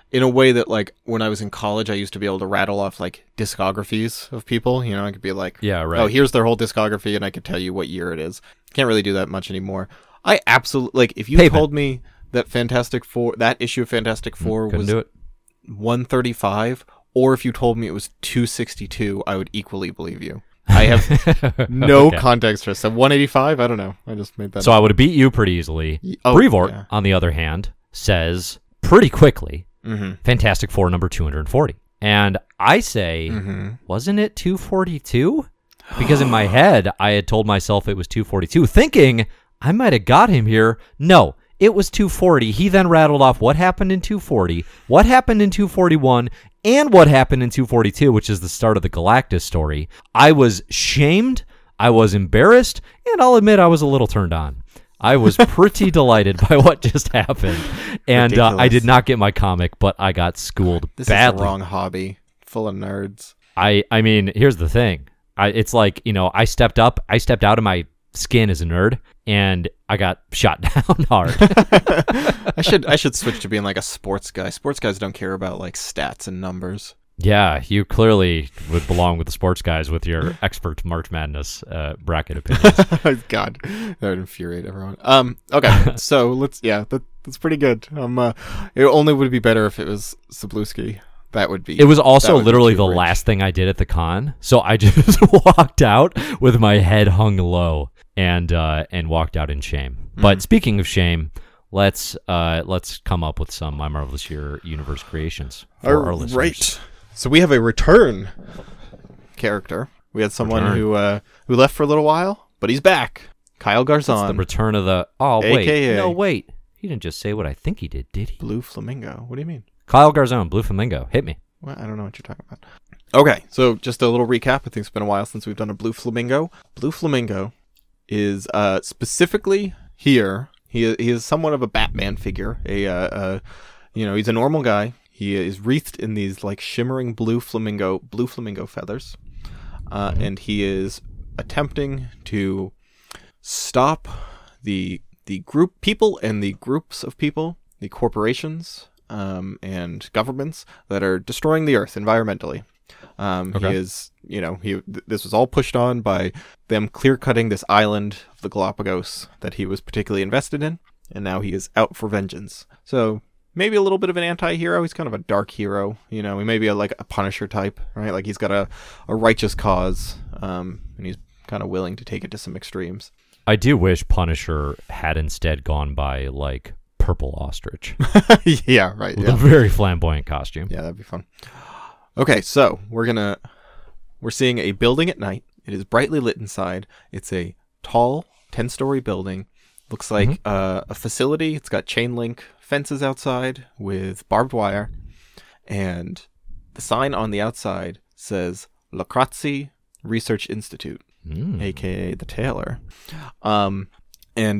In a way that, like, when I was in college, I used to be able to rattle off, like, discographies of people. You know, I could be like, yeah, right. Oh, here's their whole discography, and I could tell you what year it is. Can't really do that much anymore. I absolutely, like, if you told me that Fantastic Four, that issue of Fantastic Four was 135, or if you told me it was 262, I would equally believe you. I have no context for this. So 185, I don't know. I just made that up. I would have beat you pretty easily. Brevoort, on the other hand, says pretty quickly... Mm-hmm. Fantastic Four number 240. And I say, wasn't it 242? Because in my head, I had told myself it was 242, thinking I might have got him here. No, it was 240. He then rattled off what happened in 240, what happened in 241, and what happened in 242, which is the start of the Galactus story. I was shamed, I was embarrassed, and I'll admit I was a little turned on. I was pretty delighted by what just happened, and I did not get my comic, but I got schooled this badly. This is the wrong hobby, full of nerds. I mean, here's the thing. It's like, you know, I stepped out of my skin as a nerd, and I got shot down hard. I should switch to being like a sports guy. Sports guys don't care about like stats and numbers. Yeah, you clearly would belong with the sports guys with your expert March Madness bracket opinions. God, that would infuriate everyone. Okay, so let's, that's pretty good. It only would be better if it was Cebulski. That would be... It was also literally the last thing I did at the con, so I just walked out with my head hung low and walked out in shame. Mm-hmm. But speaking of shame... Let's come up with some My Marvelous Year Universe creations for our listeners. Right. So we have a return character. We had someone who left for a little while, but he's back. Kyle Garzon. It's the return of the... Oh, AKA. Wait. No, wait. He didn't just say what I think he did he? Blue Flamingo. What do you mean? Kyle Garzon, Blue Flamingo. Hit me. Well, I don't know what you're talking about. Okay. So just a little recap. I think it's been a while since we've done a Blue Flamingo. Blue Flamingo is specifically here... He is somewhat of a Batman figure. He's a normal guy. He is wreathed in these like shimmering blue flamingo feathers, and he is attempting to stop the group people and the groups of people, the corporations and governments that are destroying the Earth environmentally. He is, you know, this was all pushed on by them clear-cutting this island of the Galapagos that he was particularly invested in, and now he is out for vengeance. So maybe a little bit of an anti-hero. He's kind of a dark hero, you know. He may be like a Punisher type, right? Like he's got a righteous cause, and he's kind of willing to take it to some extremes. I do wish Punisher had instead gone by, like, purple ostrich. Yeah, right. With a very flamboyant costume. Yeah, that'd be fun. Okay, so we're seeing a building at night. It is brightly lit inside. It's a tall 10-story building. Looks like a facility. It's got chain link fences outside with barbed wire. And the sign on the outside says Lacrazzi Research Institute, a.k.a. the Taylor. And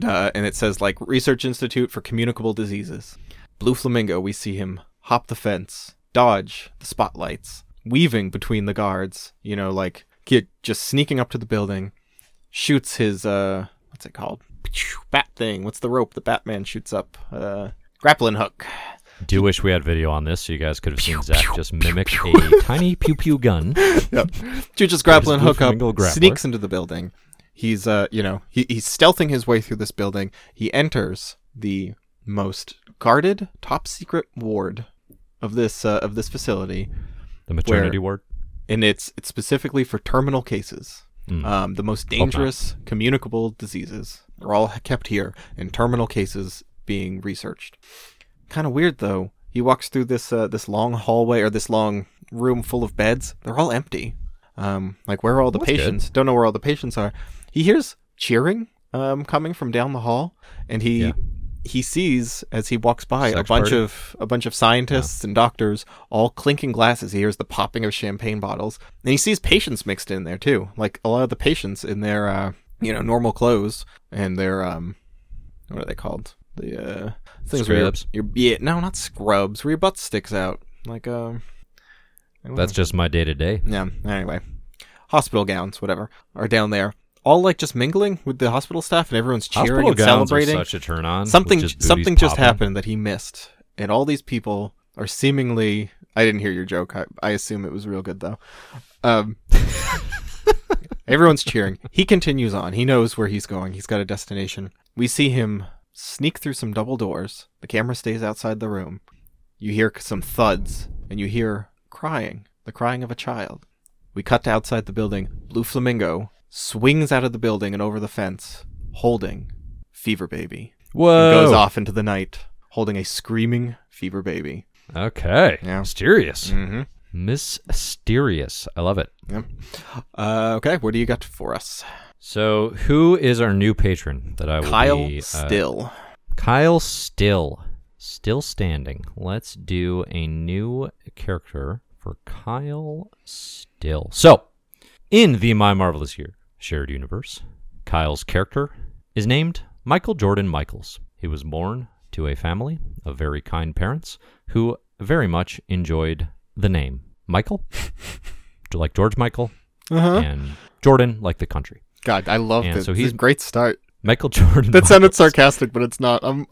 it says, like, Research Institute for Communicable Diseases. Blue Flamingo, we see him hop the fence, dodge the spotlights, weaving between the guards, you know, like, just sneaking up to the building, shoots his, what's it called? Bat thing. What's the rope that Batman shoots up? Grappling hook. Do you wish we had video on this so you guys could have seen Zach just mimic a tiny pew-pew gun. Yep. Shoots his grappling hook up, sneaks into the building. He's, he's stealthing his way through this building. He enters the most guarded, top-secret ward of this facility. The maternity ward? And it's specifically for terminal cases. The most dangerous communicable diseases are all kept here, and terminal cases being researched. Kind of weird, though. He walks through this long hallway, or this long room full of beds. They're all empty. Like, where are all the patients? Good. Don't know where all the patients are. He hears cheering coming from down the hall, and he sees as he walks by a bunch of scientists and doctors all clinking glasses. He hears the popping of champagne bottles, and he sees patients mixed in there too. Like, a lot of the patients in their normal clothes and their what are they called? The things scrubs. Not scrubs. Where your butt sticks out. Like that's just my day to day. Yeah. Anyway, hospital gowns, whatever, are down there. All, like, just mingling with the hospital staff, and everyone's cheering and celebrating. Such a turn on. Something just happened that he missed, and all these people are seemingly. I didn't hear your joke. I assume it was real good though. Everyone's cheering. He continues on. He knows where he's going. He's got a destination. We see him sneak through some double doors. The camera stays outside the room. You hear some thuds, and you hear crying—the crying of a child. We cut to outside the building. Blue Flamingo swings out of the building and over the fence, holding Fever Baby. Whoa! And goes off into the night, holding a screaming Fever Baby. Okay. Yeah. Mysterious. Mm-hmm. Mysterious. I love it. Yep. Okay, what do you got for us? So, who is our new patron that I will be... Kyle Still. Still standing. Let's do a new character for Kyle Still. So, in the My Marvelous Year shared universe, Kyle's character is named Michael Jordan Michaels. He was born to a family of very kind parents who very much enjoyed the name Michael, like George Michael, and Jordan, like the country. God, I love this. So he's a great start. Michael Jordan. That sounded sarcastic, but it's not. I'm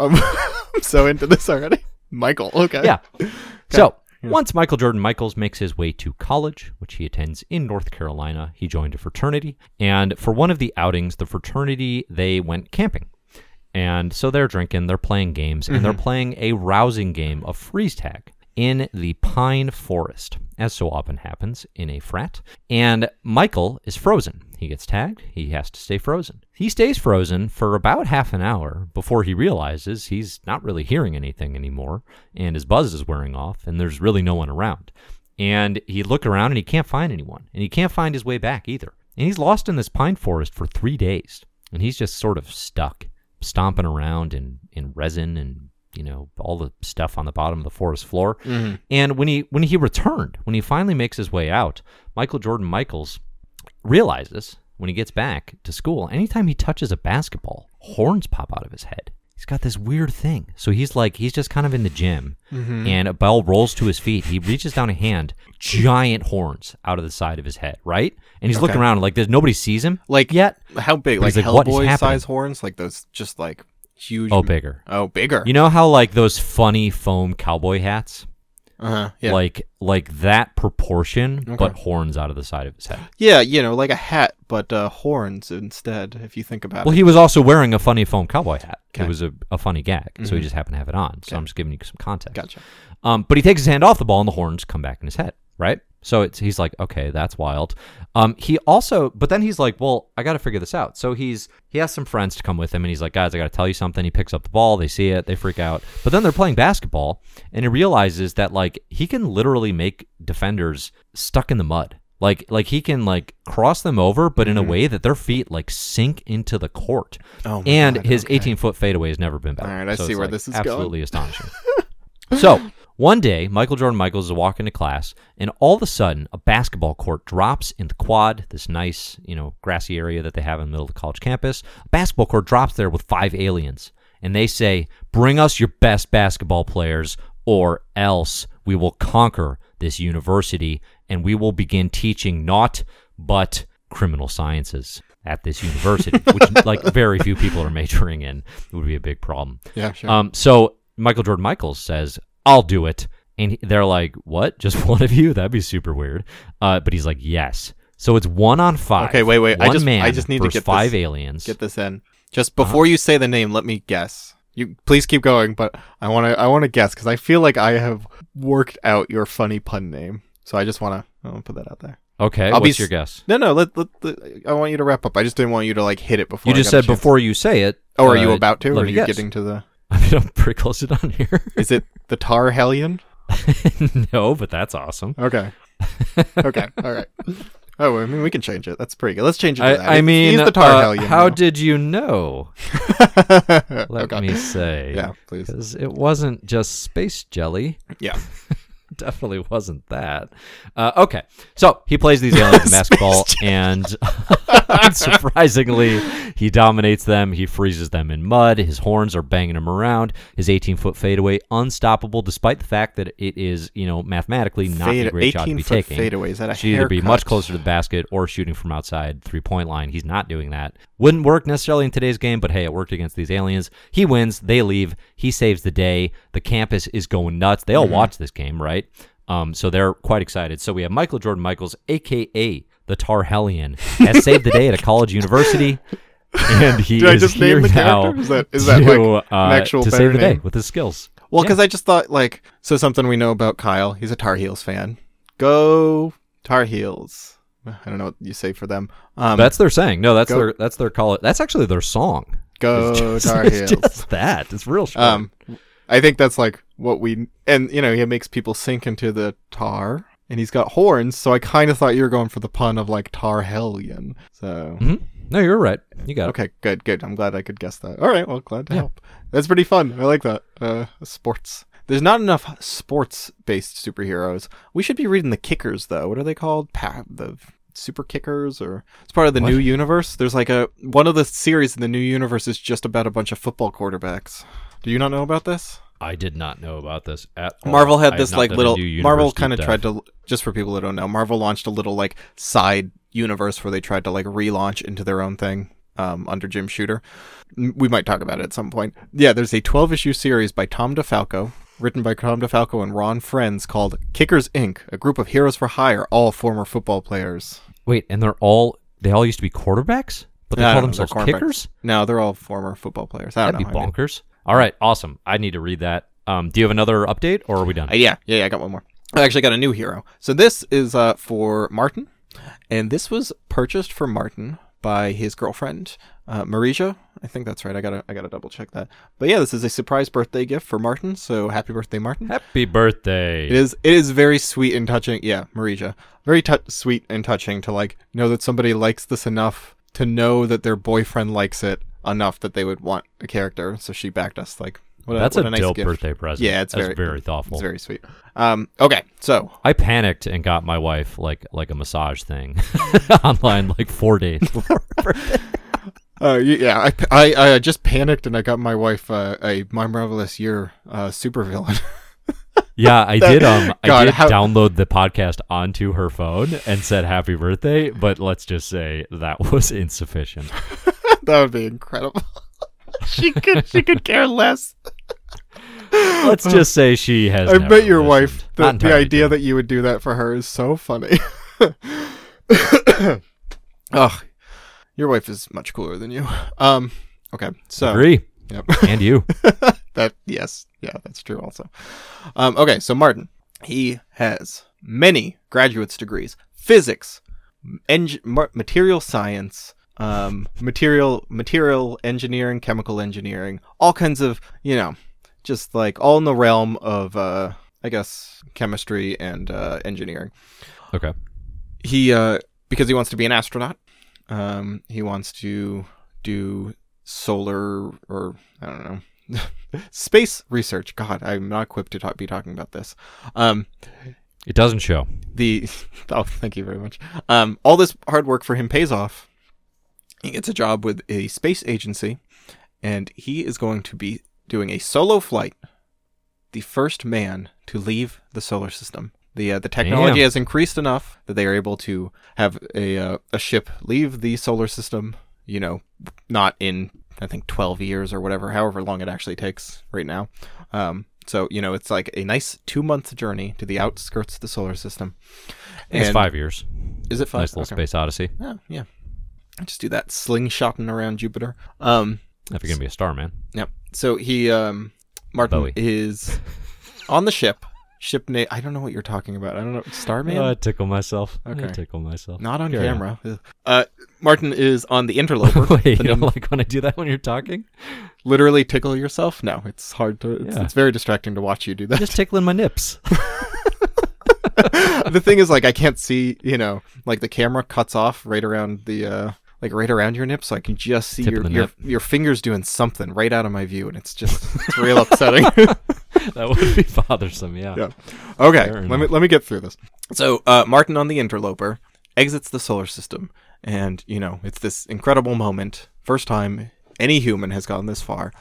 so into this already. Michael, okay. Yeah. Okay. So... Once Michael Jordan Michaels makes his way to college, which he attends in North Carolina, he joined a fraternity. And for one of the outings, the fraternity, they went camping. And so they're drinking, they're playing games, and they're playing a rousing game of freeze tag in the pine forest, as so often happens in a frat. And Michael is frozen. He gets tagged. He has to stay frozen. He stays frozen for about half an hour before he realizes he's not really hearing anything anymore, and his buzz is wearing off, and there's really no one around. And he looks around, and he can't find anyone, and he can't find his way back either. And he's lost in this pine forest for 3 days, and he's just sort of stuck, stomping around in resin and, you know, all the stuff on the bottom of the forest floor. Mm-hmm. And when he finally makes his way out, Michael Jordan Michaels realizes when he gets back to school, anytime he touches a basketball, horns pop out of his head. He's got this weird thing. So he's just kind of in the gym, and a ball rolls to his feet. He reaches down a hand, giant horns out of the side of his head, right? And he's looking around like nobody sees him. Like, yet. How big? Like Hellboy-size horns? Like those just like... huge. Oh, bigger. Oh, bigger. You know how, like, those funny foam cowboy hats? Yeah. Like that proportion, but horns out of the side of his head. Yeah, you know, like a hat, but horns instead, if you think about it. Well, he was also wearing a funny foam cowboy hat. Okay. It was a funny gag, so he just happened to have it on. So I'm just giving you some context. Gotcha. But he takes his hand off the ball, and the horns come back in his head, right? So he's like, okay, that's wild. He also, but then he's like, well, I got to figure this out. So he has some friends to come with him, and he's like, guys, I got to tell you something. He picks up the ball, they see it, they freak out. But then they're playing basketball, and he realizes that like he can literally make defenders stuck in the mud. Like he can like cross them over, but in a way that their feet like sink into the court. Oh my and God, his 18-foot fadeaway has never been better. All right, I see where this is absolutely going. Absolutely astonishing. So one day, Michael Jordan Michaels is walking to class, and all of a sudden, a basketball court drops in the quad, this nice, grassy area that they have in the middle of the college campus. A basketball court drops there with 5 aliens, and they say, bring us your best basketball players, or else we will conquer this university, and we will begin teaching naught but criminal sciences at this university, which like very few people are majoring in. It would be a big problem. Yeah, sure. So Michael Jordan Michaels says, I'll do it. And they're like, what? Just one of you? That'd be super weird. But he's like, yes. So it's 1-on-5. Okay, wait. I just need to get 5 aliens. Get this in. Just before you say the name, let me guess. You please keep going, but I want to guess because I feel like I have worked out your funny pun name. So I want to put that out there. Okay, what's your guess? No. I want you to wrap up. I just didn't want you to like hit it before. You just said before you say it. Oh, are you about to? Or are you getting to the? I mean, I'm pretty close to done here. Is it the Tar-Heelian? No, but that's awesome. Okay. All right. Oh, I mean, we can change it. That's pretty good. Let's change it to that. He's the Tar-Heelian. How did you know? Let me say. Yeah, please. Because it wasn't just space jelly. Yeah. Definitely wasn't that. Okay. So he plays these aliens in basketball, and surprisingly, he dominates them. He freezes them in mud. His horns are banging him around. His 18-foot fadeaway, unstoppable, despite the fact that it is, mathematically not a great shot to be taking. 18-foot fadeaway. Is that a should either be much closer to the basket or shooting from outside three-point line. He's not doing that. Wouldn't work necessarily in today's game, but hey, it worked against these aliens. He wins. They leave. He saves the day. The campus is going nuts. They all watch this game, right? So they're quite excited. So we have Michael Jordan Michaels, a.k.a. the Tar-Heelian, has saved the day at a college university, and he is just here now to save the day with his skills. Well, because I just thought, something we know about Kyle, he's a Tar Heels fan. Go Tar Heels. I don't know what you say for them. That's their saying. No, that's their college. That's actually their song. Go Tar Heels. It's just that. It's real short. I think that's what we, and he makes people sink into the tar, and he's got horns, so I kind of thought you were going for the pun of Tar-Heelian. So No, you're right. You got it. Okay, good. I'm glad I could guess that. All right, well, glad to help. That's pretty fun. I like that. Sports. There's not enough sports-based superheroes. We should be reading the Kickers, though. What are they called? The Super Kickers, or it's part of the new universe. There's one of the series in the new universe is just about a bunch of football quarterbacks. Do you not know about this? I did not know about this at all. Marvel had this Marvel kind of tried to, just for people that don't know, Marvel launched a little side universe where they tried to relaunch into their own thing under Jim Shooter. We might talk about it at some point. Yeah, there's a 12-issue series by Tom DeFalco, written by Tom DeFalco and Ron Frenz, called Kickers, Inc., a group of heroes for hire, all former football players. Wait, and they all used to be quarterbacks? But they call themselves kickers? No, they're all former football players. That'd be bonkers. All right, awesome. I need to read that. Do you have another update, or are we done? Yeah, I got one more. I actually got a new hero. So this is for Martin, and this was purchased for Martin by his girlfriend, Marija. I think that's right. I gotta double check that. But yeah, this is a surprise birthday gift for Martin. So happy birthday, Martin! Happy birthday! It is very sweet and touching. Yeah, Marija, very sweet and touching to know that somebody likes this enough to know that their boyfriend likes it enough that they would want a character, so she backed us. That's a nice dope gift. Birthday present. Yeah, that's very thoughtful. It's very sweet. Okay, so I panicked and got my wife like a massage thing online 4 days before her birthday. I just panicked and I got my wife a My Marvelous Year supervillain. Yeah, I did. Download the podcast onto her phone and said happy birthday, but let's just say that was insufficient. That would be incredible. She could care less. Let's just say she has. I bet your wife. The idea that you would do that for her is so funny. Oh, your wife is much cooler than you. Okay, so agree. Yep, and you. Yes, yeah, that's true. Also, okay, so Martin. He has many graduate degrees: physics, material science, material engineering, chemical engineering, all kinds of, just like all in the realm of, I guess, chemistry and engineering. Okay. He, because he wants to be an astronaut, he wants to do solar, or I don't know, space research. God, I'm not equipped to be talking about this. It doesn't show. Oh, thank you very much. All this hard work for him pays off. He gets a job with a space agency, and he is going to be doing a solo flight, the first man to leave the solar system. The technology has increased enough that they are able to have a ship leave the solar system, not in, I think, 12 years or whatever, however long it actually takes right now. So, it's like a nice 2-month journey to the outskirts of the solar system. And it's 5 years. Is it 5? Nice little space odyssey. Oh, yeah. Just do that slingshotting around Jupiter. If you're going to be a star, man. Yep. Yeah. So he, Martin Bowie, is on the ship. I don't know what you're talking about. I don't know. Starman? I tickle myself. Okay. I tickle myself. Not on camera. Martin is on the Interloper. Wait, you don't like when I do that when you're talking? Literally tickle yourself? No, it's hard to... It's very distracting to watch you do that. I'm just tickling my nips. The thing is, I can't see, the camera cuts off right around the... right around your nip, so I can just see your fingers doing something right out of my view, and it's real upsetting. That would be bothersome, yeah. Okay, let me get through this. So Martin on the Interloper exits the solar system, and it's this incredible moment. First time any human has gone this far,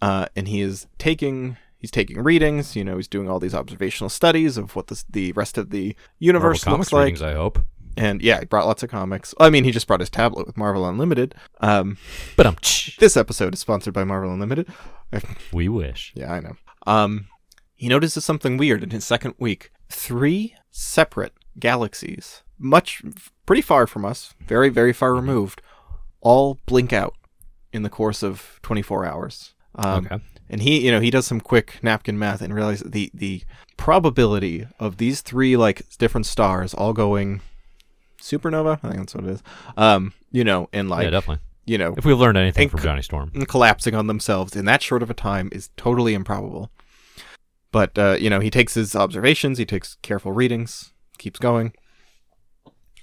and he is taking readings. He's doing all these observational studies of what the rest of the universe looks like. Readings, I hope. And yeah, he brought lots of comics. I mean, he just brought his tablet with Marvel Unlimited. But this episode is sponsored by Marvel Unlimited. We wish. Yeah, I know. He notices something weird in his second week. 3 separate galaxies, pretty far from us, very, very far removed, all blink out in the course of 24 hours. Okay. And he, he does some quick napkin math and realizes the probability of these 3 different stars all going... supernova, I think that's what it is. Definitely. If we learned anything from Johnny Storm, and collapsing on themselves in that short of a time is totally improbable. But he takes his observations, he takes careful readings, keeps going.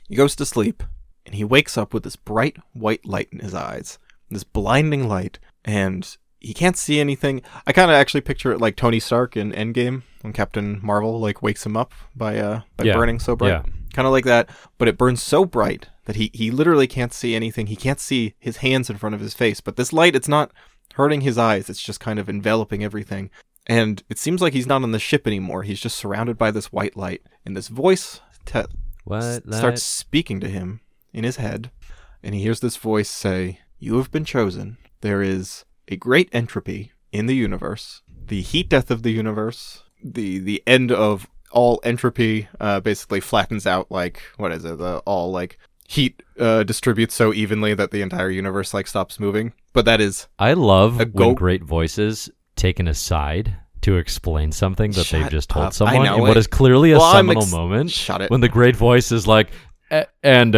He goes to sleep, and he wakes up with this bright white light in his eyes, this blinding light, and he can't see anything. I kind of actually picture it like Tony Stark in Endgame when Captain Marvel wakes him up by burning so bright. Yeah. Kind of like that, but it burns so bright that he literally can't see anything. He can't see his hands in front of his face. But this light, it's not hurting his eyes. It's just kind of enveloping everything. And it seems like he's not on the ship anymore. He's just surrounded by this white light. And this voice starts speaking to him in his head. And he hears this voice say, "You have been chosen. There is a great entropy in the universe. The heat death of the universe. The end of... all entropy basically flattens out, heat distributes so evenly that the entire universe stops moving." But that is... I love when great voices taken aside to explain something that they've just told someone in what is clearly a seminal moment. Shut it. When the great voice is like, and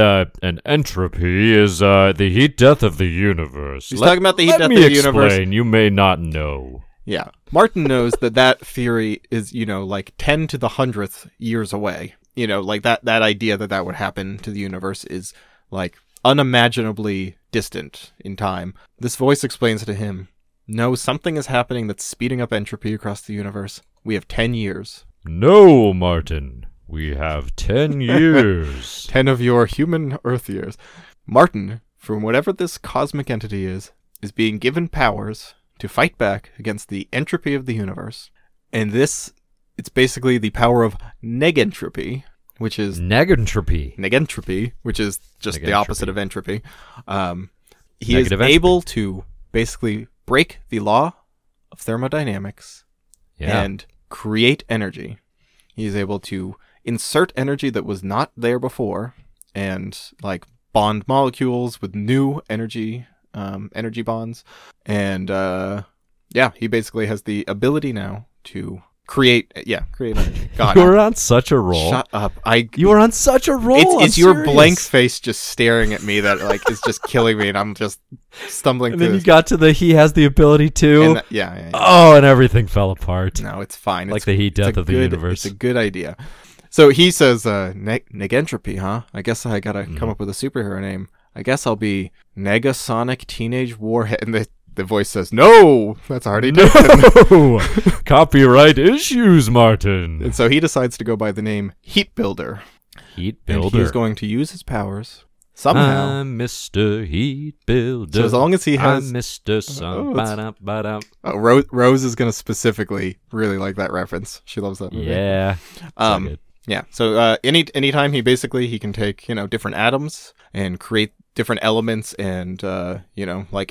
entropy is the heat death of the universe. He's talking about the heat death of the universe. Let me explain, you may not know. Yeah. Martin knows that theory is, 10 to the 100th years away. That idea that would happen to the universe is, unimaginably distant in time. This voice explains to him, no, something is happening that's speeding up entropy across the universe. We have 10 years. No, Martin. We have 10 years. 10 of your human Earth years. Martin, from whatever this cosmic entity is being given powers... to fight back against the entropy of the universe. And it's basically the power of negentropy, which is... Negentropy. Negentropy, which is just the opposite of entropy. He Negative is entropy. Able to basically break the law of thermodynamics and create energy. He is able to insert energy that was not there before and, bond molecules with new energy bonds, and he basically has the ability now to Create energy. God, you were on such a roll. Shut up. You were on such a roll. It's your serious. Blank face just staring at me that like is just killing me, and I'm just stumbling through. And then you got to the he has the ability to. And yeah. Oh, and everything fell apart. No, it's fine. Like the heat death of the universe. It's a good idea. So he says, negentropy, huh? I guess I gotta come up with a superhero name. I guess I'll be Negasonic Teenage Warhead. And the voice says, no, that's already done. No, copyright issues, Martin. And so he decides to go by the name Heat Builder. Heat Builder. And he's going to use his powers somehow. I'm Mr. Heat Builder. So as long as he has... I'm Mr. Sun. Rose is going to specifically really like that reference. She loves that movie. Yeah. Yeah. So anytime he can take, different atoms and create different elements and,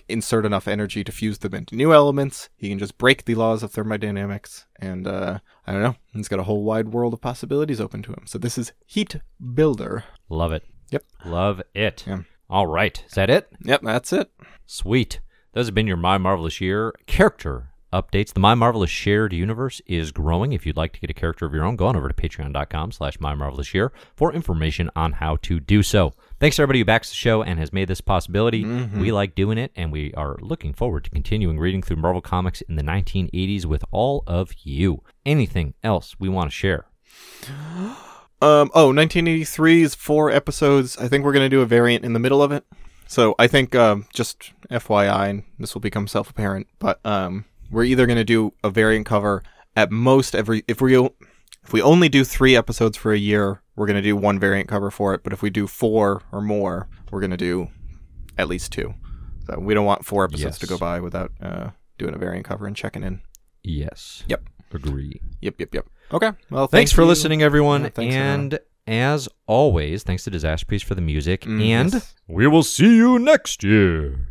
insert enough energy to fuse them into new elements. He can just break the laws of thermodynamics. And I don't know. He's got a whole wide world of possibilities open to him. So this is Heat Builder. Love it. Yep. Love it. Yeah. All right. Is that it? Yep. That's it. Sweet. Those have been your My Marvelous Year character updates. The My Marvelous Shared Universe is growing. If you'd like to get a character of your own, go on over to patreon.com/mymarvelousyear for information on how to do so. Thanks to everybody who backs the show and has made this possibility. Mm-hmm. We like doing it, and we are looking forward to continuing reading through Marvel Comics in the 1980s with all of you. Anything else we want to share? 1983 is 4 episodes. I think we're going to do a variant in the middle of it. So I think, just FYI, and this will become self-apparent, but... we're either going to do a variant cover at most every... If we only do 3 episodes for a year, we're going to do 1 variant cover for it. But if we do 4 or more, we're going to do at least 2. So we don't want 4 episodes to go by without doing a variant cover and checking in. Yes. Yep. Agree. Yep. Okay. Well, thanks for listening, everyone. Yeah, and as always, thanks to Disasterpeace for the music. And we will see you next year.